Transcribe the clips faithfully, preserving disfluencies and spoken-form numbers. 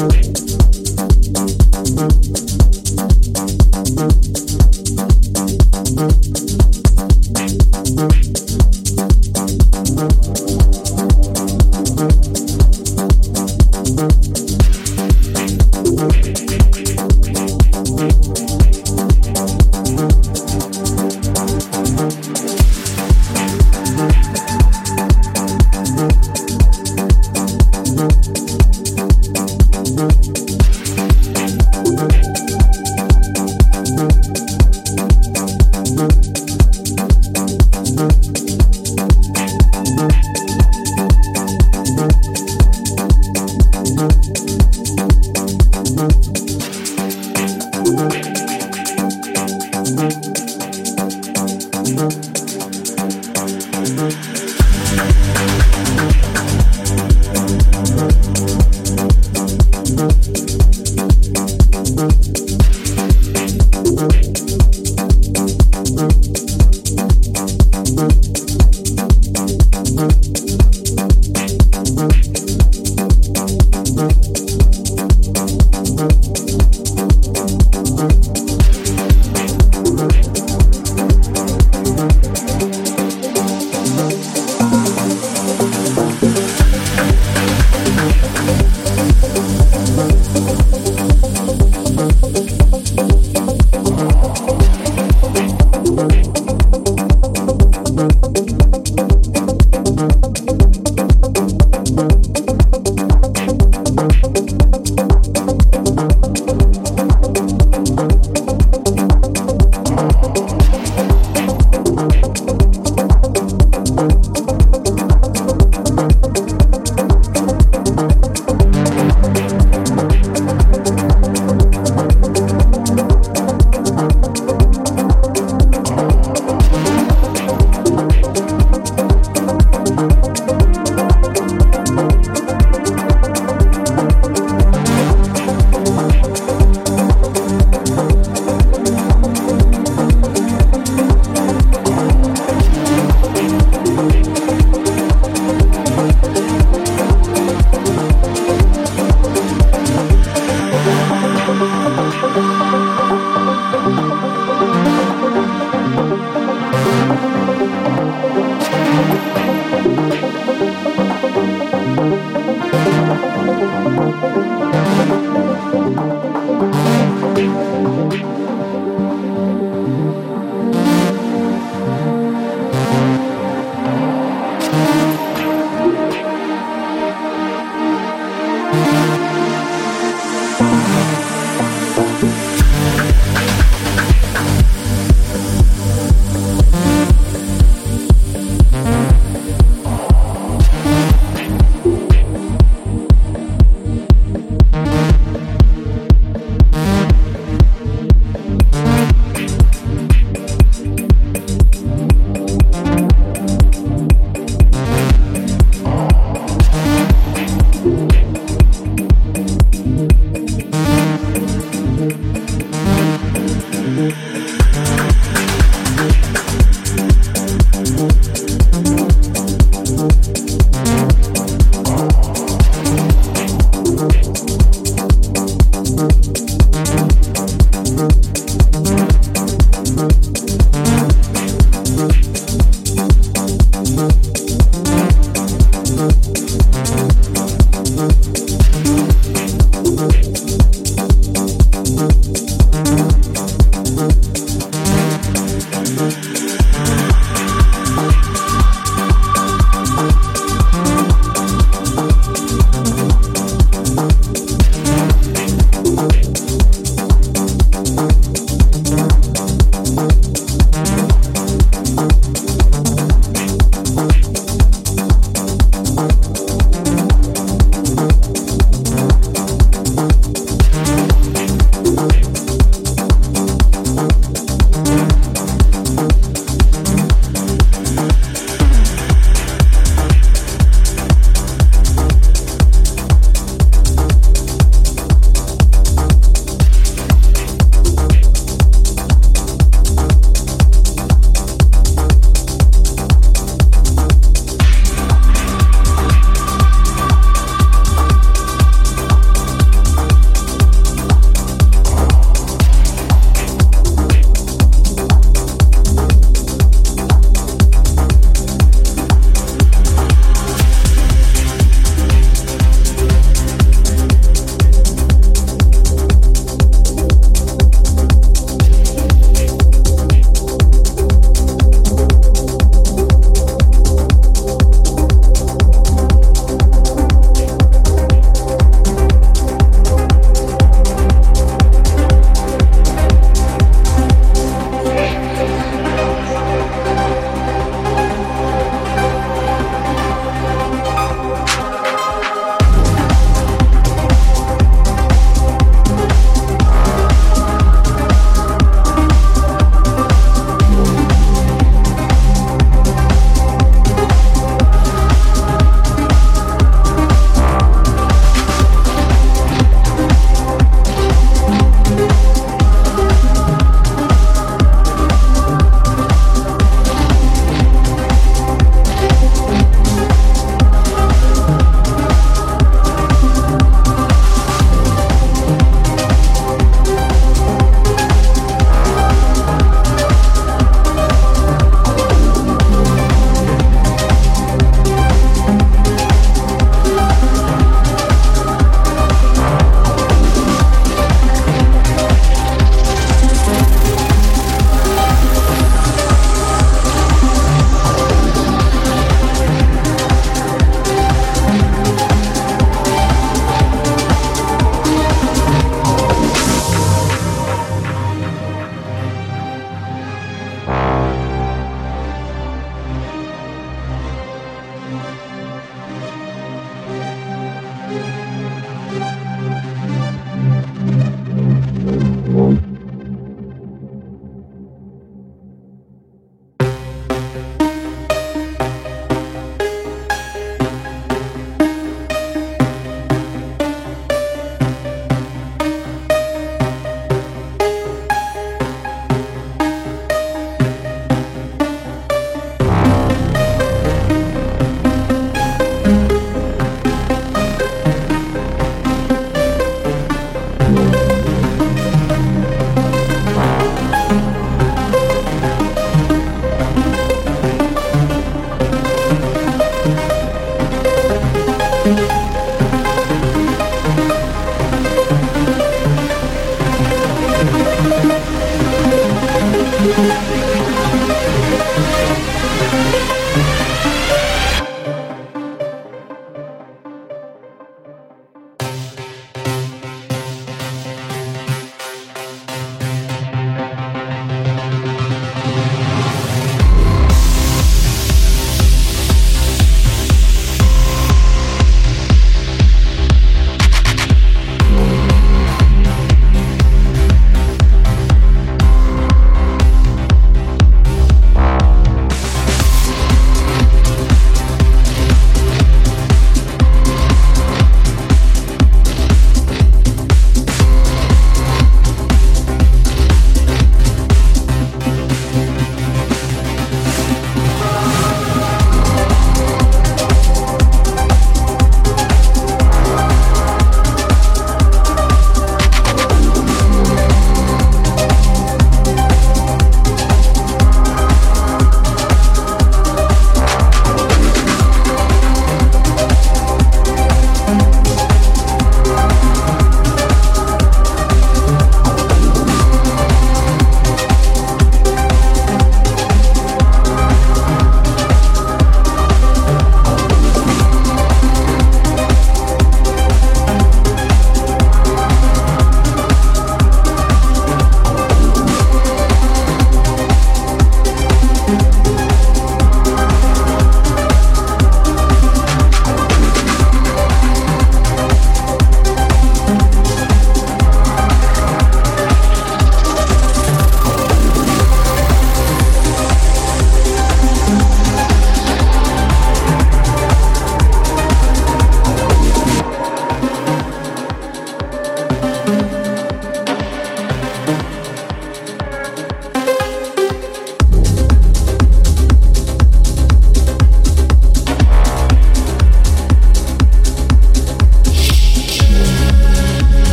We'll be right back.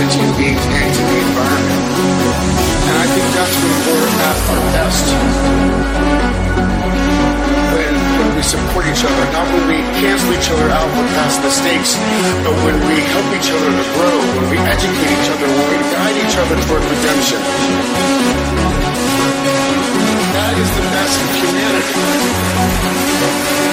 that you be and to the environment. And I think that's when we're at our best. When, when we support each other, not when we cancel each other out when past mistakes, but when we help each other to grow, when we educate each other, when we guide each other toward redemption. That is the best of humanity.